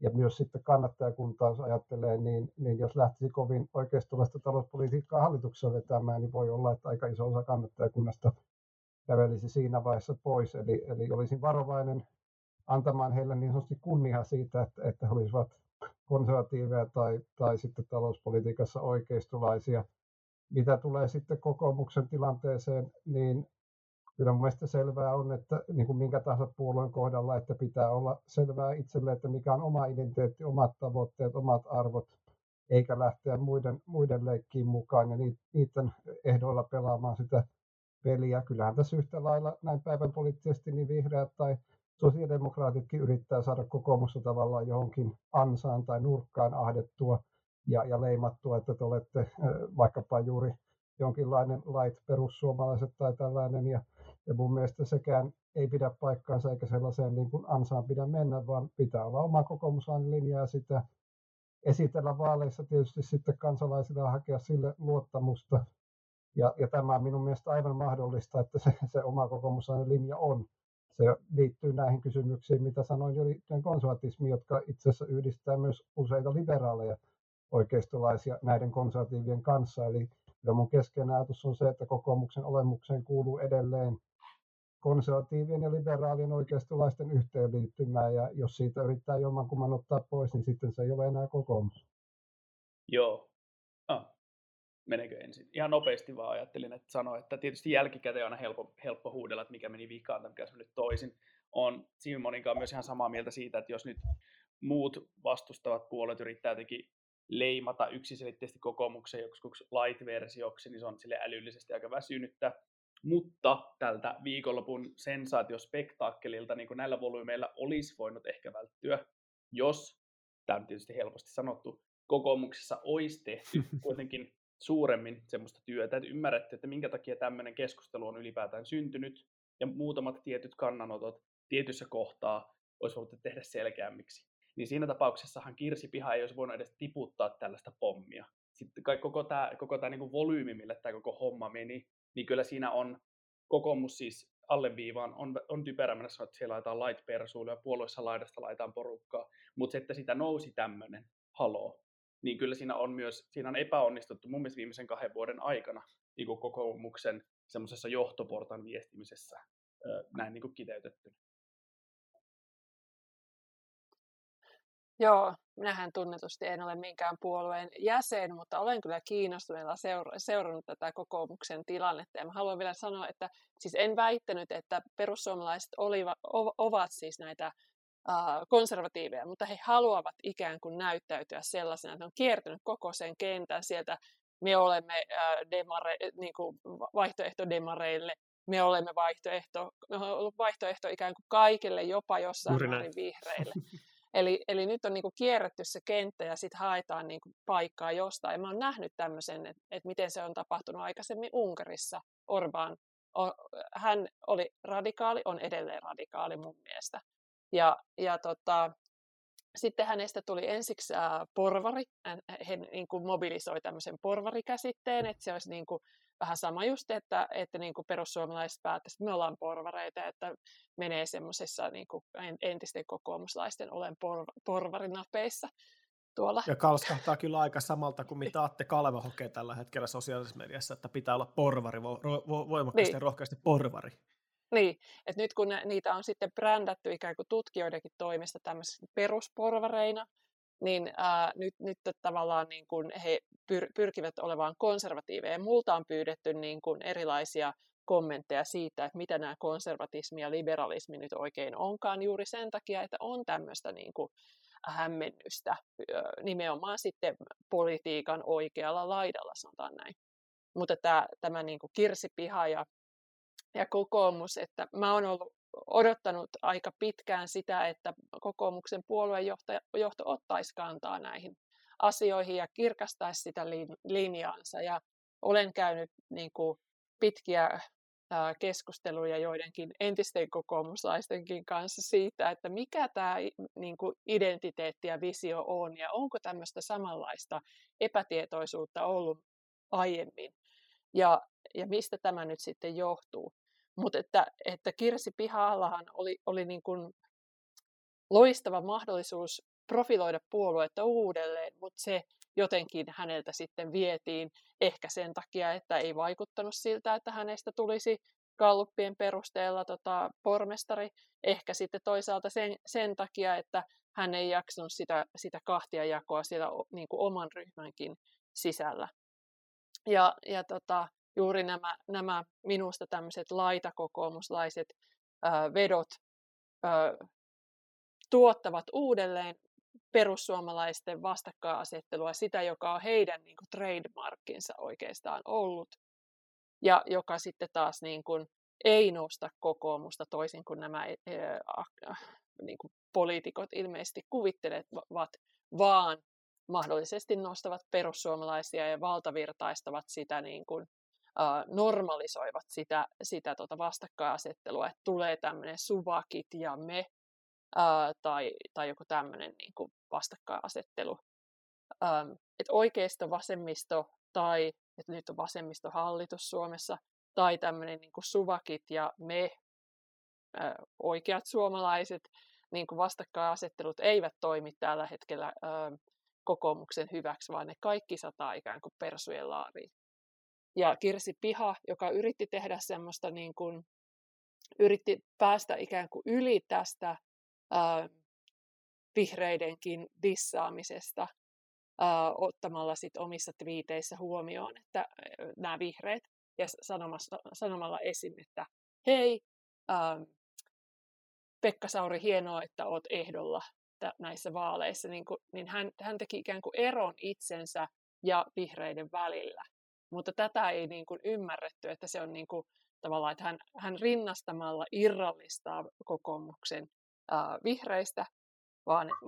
ja myös sitten kannattajakuntaa, jos ajattelee, niin jos lähtisi kovin oikeistolaista talouspolitiikkaa hallituksessa vetämään, niin voi olla, että aika iso osa kannattajakunnasta kävelisi siinä vaiheessa pois. Eli olisin varovainen antamaan heille niin sanotusti kunnia siitä, että he olisivat konservatiiveja tai sitten talouspolitiikassa oikeistolaisia. Mitä tulee sitten kokoomuksen tilanteeseen, niin kyllä mun mielestä selvää on, että niin kuin minkä tahansa puolueen kohdalla, että pitää olla selvää itselle, että mikä on oma identiteetti, omat tavoitteet, omat arvot, eikä lähteä muiden leikkiin mukaan ja niiden ehdoilla pelaamaan sitä peliä. Kyllähän tässä yhtä lailla näin päivän poliittisesti niin vihreät tai sosiaalidemokraatitkin yrittää saada kokoomusta tavallaan johonkin ansaan tai nurkkaan ahdettua ja leimattua, että te olette vaikkapa juuri jonkinlainen lait perussuomalaiset tai tällainen. Ja mun mielestä sekään ei pidä paikkaansa eikä sellaiseen niin kuin ansaan pidä mennä, vaan pitää olla oma kokoomuslainen linja ja sitä esitellä vaaleissa tietysti sitten kansalaisilla hakea sille luottamusta. Ja tämä on minun mielestä aivan mahdollista, että se oma kokoomuslainen linja on. Se liittyy näihin kysymyksiin, mitä sanoin jo liittyen konservatismiin, jotka itse asiassa yhdistää myös useita liberaaleja oikeistolaisia näiden konservatiivien kanssa. Eli mun keskeinen ajatus on se, että kokoomuksen olemukseen kuuluu edelleen konservatiivien ja liberaalien oikeistolaisten yhteenliittymää, ja jos siitä yrittää jommankumman ottaa pois, niin sitten se ei ole enää kokoomus. Joo. Menekö ensin? Ihan nopeasti vaan ajattelin, että sanoa, että tietysti jälkikäteen on aina helppo huudella, että mikä meni vikaan tai mikä se nyt toisin. Olen Simonin kanssa myös ihan samaa mieltä siitä, että jos nyt muut vastustavat puolet yrittää jotenkin leimata yksiselitteisesti kokoomuksen joksi light-versioksi, niin se on sille älyllisesti aika väsynyttä. Mutta tältä viikonlopun sensaatiospektaakkelilta niin kuin näillä volyymeillä olisi voinut ehkä välttyä, jos, tämä on tietysti helposti sanottu, kokoomuksessa olisi tehty kuitenkin suuremmin semmoista työtä, että ymmärrätte, että minkä takia tämmöinen keskustelu on ylipäätään syntynyt, ja muutamat tietyt kannanotot tietyssä kohtaa olisi voinut tehdä selkeämmiksi. Niin siinä tapauksessahan Kirsi Piha ei olisi voinut edes tiputtaa tällaista pommia. Sitten koko tämä niin kuin volyymi, millä tämä koko homma meni, niin kyllä siinä on kokoomus siis alleviivaan, on typerämmänä, että siellä laitetaan lait persuille ja puolueessa laidasta laitaan porukkaa, mutta että sitä nousi tämmöinen haloo. Niin kyllä siinä on epäonnistuttu mun mielestä viimeisen 2 vuoden aikana niin kuin kokoomuksen semmoisessa johtoportan viestimisessä näin niin kuin kiteytettynä. Joo, minähän tunnetusti en ole minkään puolueen jäsen, mutta olen kyllä kiinnostuneella seurannut tätä kokoomuksen tilannetta. Ja haluan vielä sanoa, että siis en väittänyt, että perussuomalaiset ovat siis näitä konservatiiveja, mutta he haluavat ikään kuin näyttäytyä sellaisena, että on kiertänyt koko sen kentän sieltä. Me olemme niin kuin vaihtoehto demareille, me olemme vaihtoehto ikään kuin kaikille, jopa jossain määrin vihreille. Eli nyt on niin kuin kierretty se kenttä ja sitten haetaan niin kuin paikkaa jostain. Ja mä oon nähnyt tämmöisen, että miten se on tapahtunut aikaisemmin Unkarissa. Orbán, hän oli radikaali, on edelleen radikaali mun mielestä. Ja sitten hänestä tuli ensiksi porvari. Hän niin kuin mobilisoi tämmöisen porvarikäsitteen, että se olisi niin kuin vähän sama just, että niin kuin perussuomalaiset päättäisivät, että me ollaan porvareita, että menee semmoisessa niin kuin entisten kokoomuslaisten olen porvarinapeissa tuolla. Ja kalskahtaa kyllä aika samalta kuin mitä Atte-Kalve hokee tällä hetkellä sosiaalisessa mediassa, että pitää olla porvari, voimakkaasti niin. Ja rohkeasti porvari. Niin, että nyt kun niitä on sitten brändätty ikään kuin tutkijoidenkin toimesta tämmöisiksi perusporvareina, niin nyt tavallaan niin kun he pyrkivät olemaan konservatiiveja. Multa on pyydetty niin kun erilaisia kommentteja siitä, että mitä nämä konservatismi ja liberalismi nyt oikein onkaan juuri sen takia, että on tämmöistä niin kun hämmennystä nimenomaan sitten politiikan oikealla laidalla, sanotaan näin. Mutta tämä niin kuin Kirsi Piha ja kokoomus, että mä oon odottanut aika pitkään sitä, että kokoomuksen puoluejohto ottaisi kantaa näihin asioihin ja kirkastaisi sitä linjaansa. Ja olen käynyt niin kuin pitkiä keskusteluja joidenkin entisten kokoomuslaistenkin kanssa siitä, että mikä tämä niin kuin identiteetti ja visio on ja onko tämmöistä samanlaista epätietoisuutta ollut aiemmin ja mistä tämä nyt sitten johtuu. Mutta että Kirsi Pihallahan oli niin kuin loistava mahdollisuus profiloida puoluetta uudelleen, mutta se jotenkin häneltä sitten vietiin ehkä sen takia, että ei vaikuttanut siltä, että hänestä tulisi galluppien perusteella pormestari. Ehkä sitten toisaalta sen takia, että hän ei jaksanut sitä kahtiajakoa siellä niin kuin oman ryhmänkin sisällä. Ja juuri nämä minusta tämmöiset laitakokoomuslaiset vedot tuottavat uudelleen perussuomalaisten vastakkainasettelua, sitä, joka on heidän niin kuin trademarkkinsa oikeastaan ollut, ja joka sitten taas niin kuin ei nosta kokoomusta toisin kuin nämä niin kuin poliitikot ilmeisesti kuvittelevat, vaan mahdollisesti nostavat perussuomalaisia ja valtavirtaistavat sitä, niin kuin, normalisoivat sitä vastakkainasettelua, että tulee tämmöinen suvakit ja me, tai joku tämmöinen niin kuin vastakkainasettelu. Että oikeisto, vasemmisto tai, että nyt on vasemmistohallitus Suomessa, tai tämmöinen niin kuin suvakit ja me, oikeat suomalaiset, niin kuin vastakkainasettelut eivät toimi tällä hetkellä kokoomuksen hyväksi, vaan ne kaikki sataa ikään kuin persujen laariin. Ja Kirsi Piha, joka yritti tehdä semmoista, niin kuin, yritti päästä ikään kuin yli tästä vihreidenkin dissaamisesta ottamalla sit omissa twiiteissä huomioon, että nämä vihreät, ja sanomalla esim, että hei, Pekka Sauri, hienoa, että olet ehdolla näissä vaaleissa, niin hän teki ikään kuin eron itsensä ja vihreiden välillä. Mutta tätä ei niin kuin ymmärretty, että se on niin kuin, tavallaan, että hän rinnastamalla irrallistaa kokoomuksen vihreistä,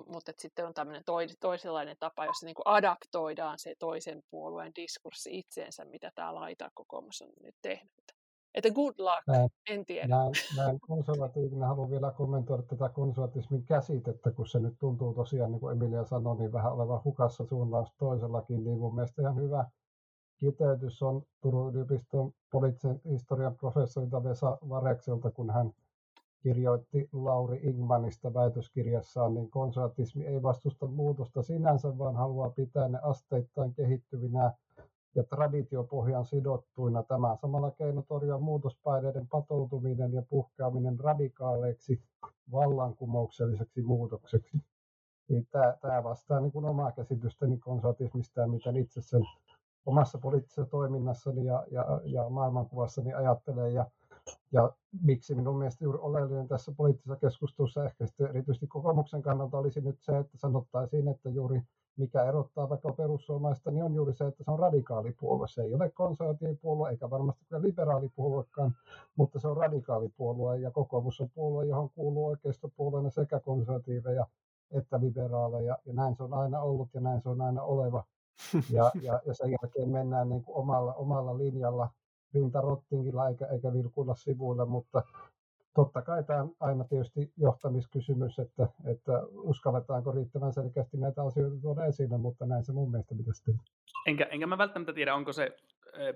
mutta sitten on tämmöinen toisenlainen tapa, jossa niin kuin adaptoidaan se toisen puolueen diskurssi itseensä, mitä tämä laitakokoomus on nyt tehnyt. Että good luck, en tiedä. Näin konservatiivinen, haluan vielä kommentoida tätä konservatismin käsitettä, kun se nyt tuntuu tosiaan, niin kuin Emilia sanoi, niin vähän olevan hukassa suunnaus toisellakin, niin mun mielestä ihan hyvä kiteytys on Turun yliopiston poliittisen historian professorilta Vesa Varekselta, kun hän kirjoitti Lauri Ingmanista väitöskirjassaan, niin konservatismi ei vastusta muutosta sinänsä, vaan haluaa pitää ne asteittain kehittyvinä ja traditiopohjan sidottuina. Tämä samalla keino torjua muutospaineiden patoutuminen ja puhkeaminen radikaaleiksi vallankumoukselliseksi muutokseksi. Tämä vastaa niin kuin omaa käsitystäni konservatismista ja miten itse sen omassa poliittisessa toiminnassani ja maailmankuvassani ajattelee. Ja miksi minun mielestä juuri oleellinen tässä poliittisessa keskustelussa, ehkä erityisesti kokoomuksen kannalta, olisi nyt se, että sanottaisiin, että juuri mikä erottaa vaikka perussuomalaista, niin on juuri se, että se on radikaalipuolue. Se ei ole konservatiivipuolue, eikä varmasti liberaalipuoluekaan, mutta se on radikaalipuolue. Ja kokoomus on puolue, johon kuuluu oikeistopuolueena sekä konservatiiveja että liberaaleja. Ja näin se on aina ollut ja näin se on aina oleva. Ja sen jälkeen mennään niin kuin omalla linjalla. Rintarottingilla eikä vilkuilla sivuilla, mutta totta kai tämä on aina tietysti johtamiskysymys, että uskalletaanko riittävän selkeästi näitä asioita tuoda esille, mutta näin se mun mielestä pitäisi tehdä. Enkä mä välttämättä tiedä, onko se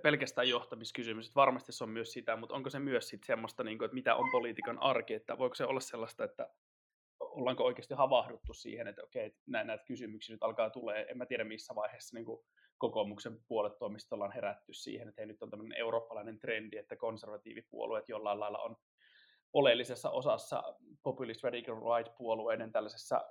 pelkästään johtamiskysymys, että varmasti se on myös sitä, mutta onko se myös sit semmoista, niin kuin, että mitä on poliitikon arki, että voiko se olla sellaista, että ollaanko oikeasti havahduttu siihen, että okei, näitä kysymyksiä nyt alkaa tulee, en mä tiedä missä vaiheessa niin kuin kokoomuksen puoluetoimistolla on herätty siihen, että hei, nyt on tämmöinen eurooppalainen trendi, että konservatiivipuolueet jollain lailla on oleellisessa osassa populist radical right-puolueiden tällaisessa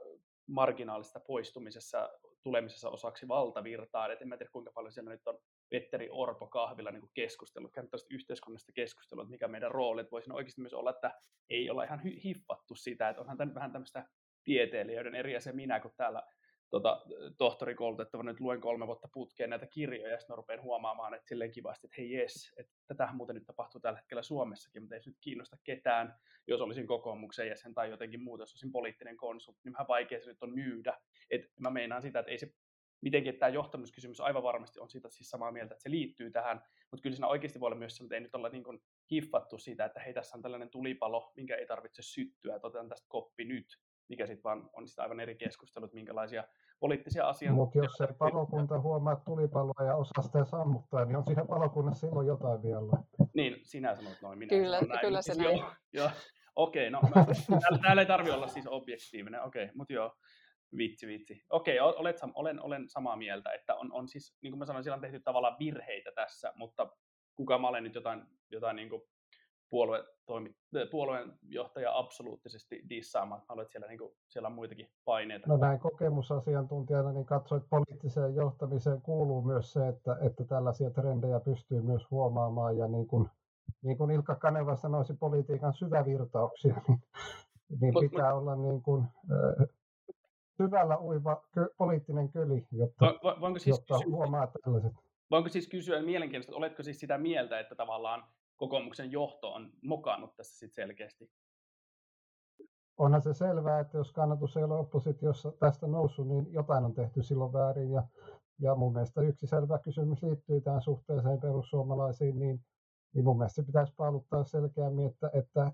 marginaalista poistumisessa tulemisessa osaksi valtavirtaa. Et en mä tiedä, kuinka paljon siellä nyt on Petteri Orpo kahvilla niin keskustellut, käynyt yhteiskunnallista keskustelua, että mikä meidän rooli, että voi siinä oikeasti myös olla, että ei olla ihan hiffattu sitä, että onhan tämä nyt vähän tämmöistä tieteilijöiden eri asia minä, kun täällä tohtorikoulutettava nyt luen 3 vuotta putkeen näitä kirjoja, ja sitten rupean huomaamaan, että silleen kivasti, että hei jes, että tätähän muuten nyt tapahtuu tällä hetkellä Suomessakin, mutta ei se nyt kiinnosta ketään, jos olisin kokoomuksen jäsen tai jotenkin muuta, jos olisin poliittinen konsultti, niin vähän vaikea se nyt on myydä. Et mä meinaan sitä, että ei se mitenkin tämä johtamiskysymys aivan varmasti on siitä siis samaa mieltä, että se liittyy tähän, mutta kyllä siinä oikeasti voi olla myös se, että ei nyt olla niin kuin hiffattu siitä, että hei, tässä on tällainen tulipalo, minkä ei tarvitse syttyä, että otetaan tästä koppi nyt, mikä sitten vaan on sitä aivan eri keskustelut, minkälaisia poliittisia asioita. Mutta jos se palokunta huomaa tulipaloa ja osaa sitä sammuttaa, niin on siinä palokunnassa silloin jotain vielä. Niin, sinä sanot noin, minä sanon näin. Kyllä se näin. Joo, okei, no täällä ei tarvitse olla siis objektiivinen, okei, mutta joo. Vitsi. Okei, olen samaa mieltä, että on siis, niin kuin mä sanoin, siellä on tehty tavallaan virheitä tässä, mutta kuka mä olen nyt jotain niin kuin puolueen johtaja absoluuttisesti dissaamaan, mä olen, että siellä on muitakin paineita. No näin kokemusasiantuntijana, niin katsoit, poliittiseen johtamiseen kuuluu myös se, että tällaisia trendejä pystyy myös huomaamaan, ja niin kuin Ilkka Kanerva sanoisi, politiikan syvävirtauksia, niin pitää olla niin kuin... syvällä uiva poliittinen köli, jotta huomaa tällaiset. Voinko siis kysyä mielenkiintoista, että oletko siis sitä mieltä, että tavallaan kokoomuksen johto on mokannut tässä sit selkeästi? Onhan se selvää, että jos kannatus ei ole oppositiossa tästä noussut, niin jotain on tehty silloin väärin. Ja mun mielestä yksi selvä kysymys liittyy tähän suhteeseen perussuomalaisiin, niin mun mielestä pitäisi paaluttaa selkeämmin, että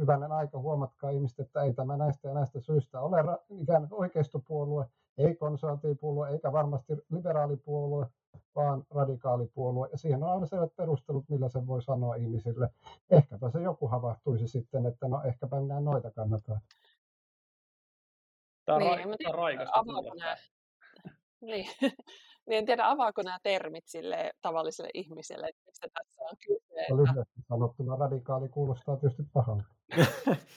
hyvänen aika, huomatkaa ihmiset, että ei tämä näistä ja näistä syistä ole ikään oikeistopuolue, ei konservatiivipuolue, eikä varmasti liberaalipuolue, vaan radikaalipuolue. Ja siihen on aina selvät perustelut, millä sen voi sanoa ihmisille. Ehkäpä se joku havahtuisi sitten, että no ehkäpä minä noita kannataan. Tämä on raikasta. Niin, en tiedä, avaako nämä termit sille tavalliselle ihmiselle, että mistä tässä on kyse. No, lyhyesti sanottuna radikaali kuulostaa tietysti pahalta.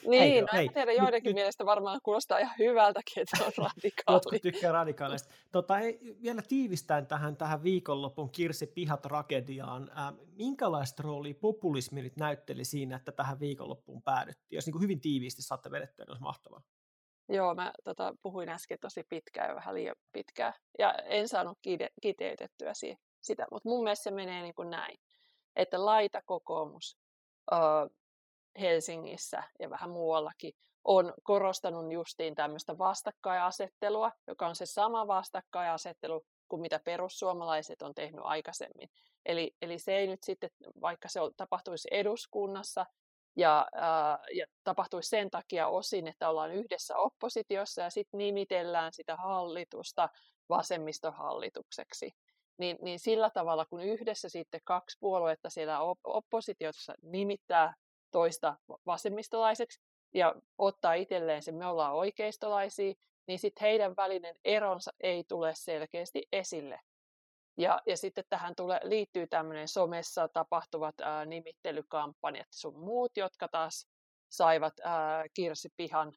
Niin, no en tiedä, joidenkin mielestä varmaan kuulostaa ihan hyvältäkin, että on radikaali. Jotkut tykkää radikaaleista. Vielä tiivistäen tähän viikonlopun Kirsi Piha-tragediaan. Minkälaista roolia populismi nyt näytteli siinä, että tähän viikonloppuun päädyttiin? Jos niin hyvin tiiviisti saatte vedettyä, niin olisi mahtavaa. Joo, mä puhuin äsken tosi pitkään ja vähän liian pitkään, ja en saanut kiteytettyä sitä, mutta mun mielestä se menee niin kuin näin, että laitakokoomus Helsingissä ja vähän muuallakin on korostanut justiin tämmöistä vastakkainasettelua, joka on se sama vastakkainasettelu kuin mitä perussuomalaiset on tehnyt aikaisemmin. Eli se ei nyt sitten, vaikka se tapahtuisi eduskunnassa, ja tapahtuisi sen takia osin, että ollaan yhdessä oppositiossa ja sitten nimitellään sitä hallitusta vasemmistohallitukseksi. Niin sillä tavalla, kun yhdessä sitten 2 puoluetta siellä oppositiossa nimittää toista vasemmistolaiseksi ja ottaa itselleen se me ollaan oikeistolaisia, niin sitten heidän välinen eronsa ei tule selkeästi esille. Ja sitten tähän liittyy tämmöinen somessa tapahtuvat nimittelykampanjat sun muut, jotka taas saivat Kirsi Pihan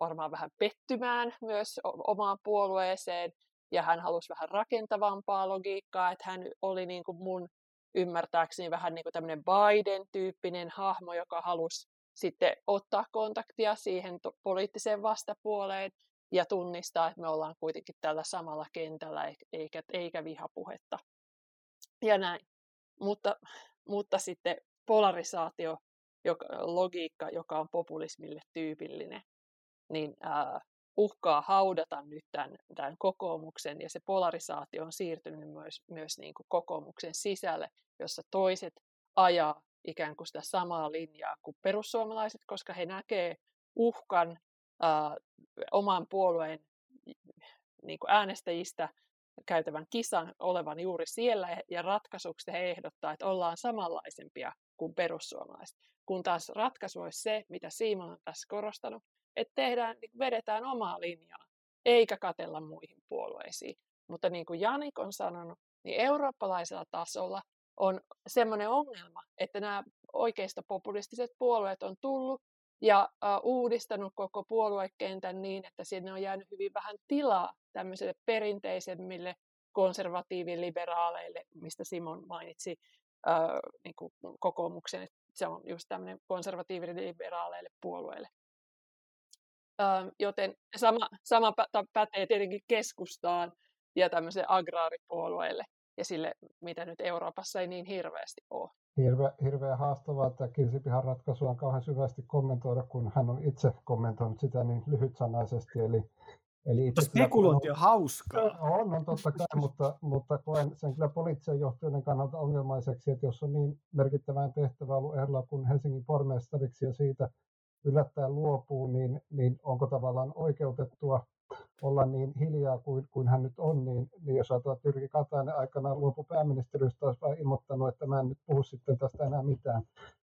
varmaan vähän pettymään myös omaan puolueeseen. Ja hän halusi vähän rakentavampaa logiikkaa, että hän oli niin kuin mun ymmärtääkseni vähän niin kuin tämmöinen Biden-tyyppinen hahmo, joka halusi sitten ottaa kontaktia siihen poliittiseen vastapuoleen. Ja tunnistaa, että me ollaan kuitenkin tällä samalla kentällä, eikä vihapuhetta. Ja näin. Mutta sitten polarisaatio, logiikka, joka on populismille tyypillinen, niin uhkaa haudata nyt tämän kokoomuksen. Ja se polarisaatio on siirtynyt myös niin kuin kokoomuksen sisälle, jossa toiset ajaa ikään kuin sitä samaa linjaa kuin perussuomalaiset, koska he näkee uhkan oman puolueen niin kuin äänestäjistä käytävän kisan olevan juuri siellä, ja ratkaisuksi he ehdottaa, että ollaan samanlaisempia kuin perussuomalaiset. Kun taas ratkaisu olisi se, mitä Simon on tässä korostanut, että vedetään omaa linjaa, eikä katella muihin puolueisiin. Mutta niin kuin Jannik on sanonut, niin eurooppalaisella tasolla on semmoinen ongelma, että nämä oikeistopopulistiset puolueet on tullut ja uudistanut koko puoluekentän niin, että sinne on jäänyt hyvin vähän tilaa tämmöisille perinteisemmille konservatiiviliberaaleille, mistä Simon mainitsi niin kuin kokoomuksen, että se on just tämmöinen konservatiiviliberaaleille puolueelle. Joten sama pätee tietenkin keskustaan ja tämmöiselle agraaripuolueelle ja sille, mitä nyt Euroopassa ei niin hirveästi ole. Hirveän haastavaa, että Kirsi Pihan ratkaisua on kauhean syvästi kommentoida, kun hän on itse kommentoinut sitä niin lyhytsanaisesti. Eli spekulointi on hauskaa. On totta kai, mutta koen sen kyllä poliittisen johtajuuden kannalta ongelmaiseksi, että jos on niin merkittävään tehtävään ollut ehdolla kuin Helsingin pormestariksi ja siitä yllättäen luopuu, niin onko tavallaan oikeutettua olla niin hiljaa kuin hän nyt on, niin jos ajatellaan, että Jyrki Katainen aikanaan luopui pääministeriöstä, olisi vain ilmoittanut, että mä en nyt puhu sitten tästä enää mitään,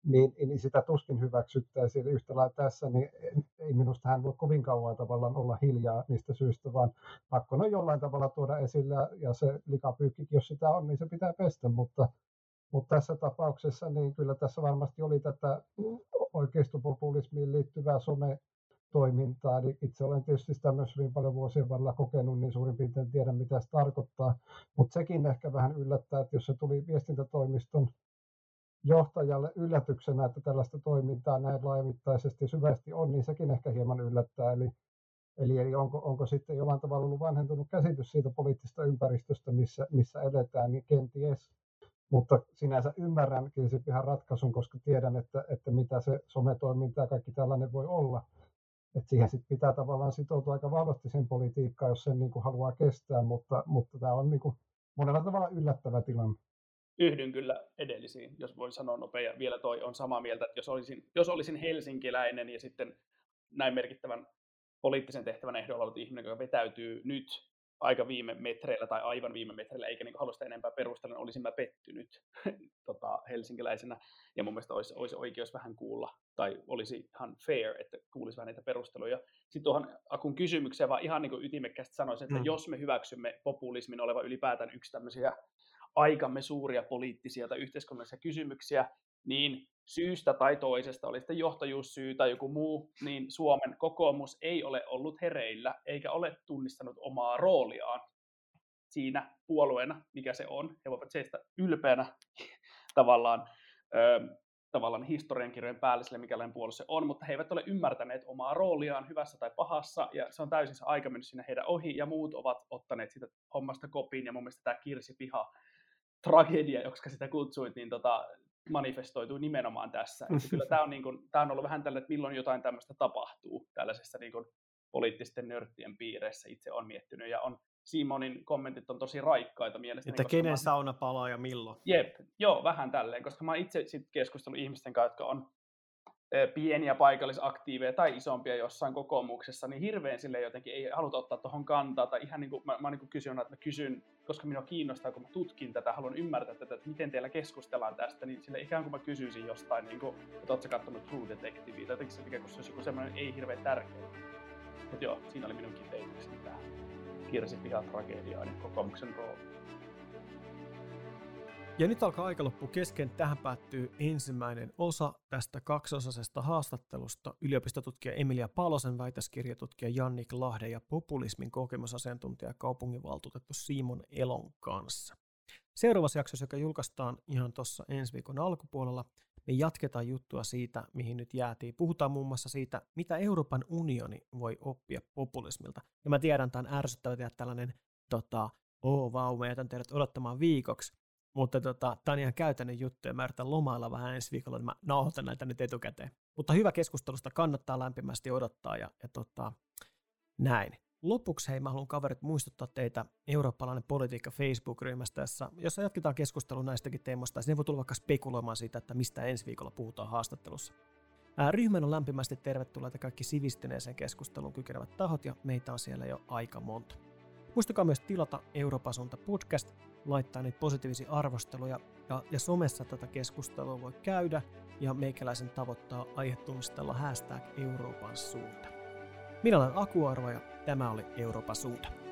niin sitä tuskin hyväksyttäisiin. Yhtä lailla tässä, niin ei minusta hän voi kovin kauan tavallaan olla hiljaa niistä syistä, vaan pakko on jollain tavalla tuoda esille, ja se likapyykkikin, jos sitä on, niin se pitää pestä, mutta tässä tapauksessa niin kyllä tässä varmasti oli tätä oikeistopopulismiin liittyvää sometoimintaa. Eli itse olen tietysti sitä myös hyvin paljon vuosien varrella kokenut, niin suurin piirtein tiedän, mitä se tarkoittaa. Mutta sekin ehkä vähän yllättää, että jos se tuli viestintätoimiston johtajalle yllätyksenä, että tällaista toimintaa näin laajamittaisesti syvästi on, niin sekin ehkä hieman yllättää. Eli onko sitten jollain tavalla ollut vanhentunut käsitys siitä poliittisesta ympäristöstä, missä eletään, niin kenties. Mutta sinänsä ymmärrän Kirsi Pihan ratkaisun, koska tiedän, että mitä se sometoiminta ja kaikki tällainen voi olla. Että siihen sit pitää tavallaan sitoutua aika vahvasti sen politiikkaan, jos sen niin kuin haluaa kestää, mutta tämä on niin kuin monella tavalla yllättävä tilanne. Yhdyn kyllä edellisiin, jos voin sanoa nopea. Vielä toi on samaa mieltä, että jos olisin helsinkiläinen ja sitten näin merkittävän poliittisen tehtävän ehdolla ollut ihminen, joka vetäytyy nyt aika viime metreillä tai aivan viime metreillä, eikä niin halua sitä enempää perustella, niin olisin mä pettynyt helsinkiläisenä. Ja mun mielestä olisi oikeus vähän kuulla, tai olisi ihan fair, että kuulisi vähän niitä perusteluja. Sitten tuohon Akun kysymykseen, vaan ihan niin kuin ytimekkästi sanoisin, että jos me hyväksymme populismin olevan ylipäätään yksi tämmöisiä aikamme suuria poliittisia tai yhteiskunnallisia kysymyksiä, niin syystä tai toisesta, oli sitten johtajuussyy tai joku muu, niin Suomen kokoomus ei ole ollut hereillä eikä ole tunnistanut omaa rooliaan siinä puolueena, mikä se on. He voivat seistä ylpeänä tavallaan historiankirjojen päälle sille, mikälainen puolue se on, mutta he eivät ole ymmärtäneet omaa rooliaan hyvässä tai pahassa, ja se on täysin se aika mennyt siinä heidän ohi, ja muut ovat ottaneet siitä hommasta kopiin, ja mun mielestä tämä Kirsi Piha tragedia, joksi sitä kutsuit, niin manifestoituu nimenomaan tässä. Että kyllä tämä on, on ollut vähän tällä, että milloin jotain tämmöistä tapahtuu tällaisessa poliittisten nörttien piireissä, itse olen miettinyt, ja on Simonin kommentit on tosi raikkaita mielestäni. Että kenen sauna palaa ja milloin. Jep, joo, vähän tälleen, koska mä itse sitten keskustellut ihmisten kanssa, jotka on pieniä paikallisaktiiveja tai isompia jossain kokoomuksessa, niin hirveän silleen jotenkin ei haluta ottaa tuohon kantaa, tai ihan niin kuin mä niin kuin kysyn, koska minua kiinnostaa, kun mä tutkin tätä, haluan ymmärtää tätä, että miten teillä keskustellaan tästä, niin sille ikään kuin mä kysyisin jostain, niin kuin, että ootko sä katsonut True Detectivea, tai jotenkin se, kun se olisi joku semmoinen ei hirveän tärkeä. Mutta joo, siinä oli minunkin teitykset tähän Kirsi Pihan tragediaan ja kokoomuksen rooli. Ja nyt alkaa aikaloppu kesken. Tähän päättyy ensimmäinen osa tästä kaksiosaisesta haastattelusta yliopistotutkija Emilia Palosen, väitöskirjatutkija Jannik Lahden ja populismin kokemusasiantuntija kaupunginvaltuutettu Simon Elon kanssa. Seuraavassa jaksossa, joka julkaistaan ihan tuossa ensi viikon alkupuolella, me jatketaan juttua siitä, mihin nyt jäätiin. Puhutaan muun muassa siitä, mitä Euroopan unioni voi oppia populismilta. Ja mä tiedän, tämä on ärsyttävä tehdä tällainen, mä jätän teidät odottamaan viikoksi. Mutta tämä on ihan käytännön juttu ja mä yritän lomailla vähän ensi viikolla, että mä nauhoitan näitä nyt etukäteen. Mutta hyvä keskustelusta, kannattaa lämpimästi odottaa ja näin. Lopuksi hei, mä haluan kaverit muistuttaa teitä eurooppalainen politiikka Facebook-ryhmästä, jossa jatketaan keskustelua näistäkin teemoista. Sinne voi tulla vaikka spekuloimaan siitä, että mistä ensi viikolla puhutaan haastattelussa. Ryhmän on lämpimästi tervetulleita kaikki sivistyneeseen keskusteluun kykenevät tahot ja meitä on siellä jo aika monta. Muistakaa myös tilata Euroopan suunta podcast, laittaa niitä positiivisia arvosteluja ja somessa tätä keskustelua voi käydä ja meikäläisen tavoittaa aihetunnistella # Euroopan suunta. Minä olen Aku Arvo ja tämä oli Euroopan suunta.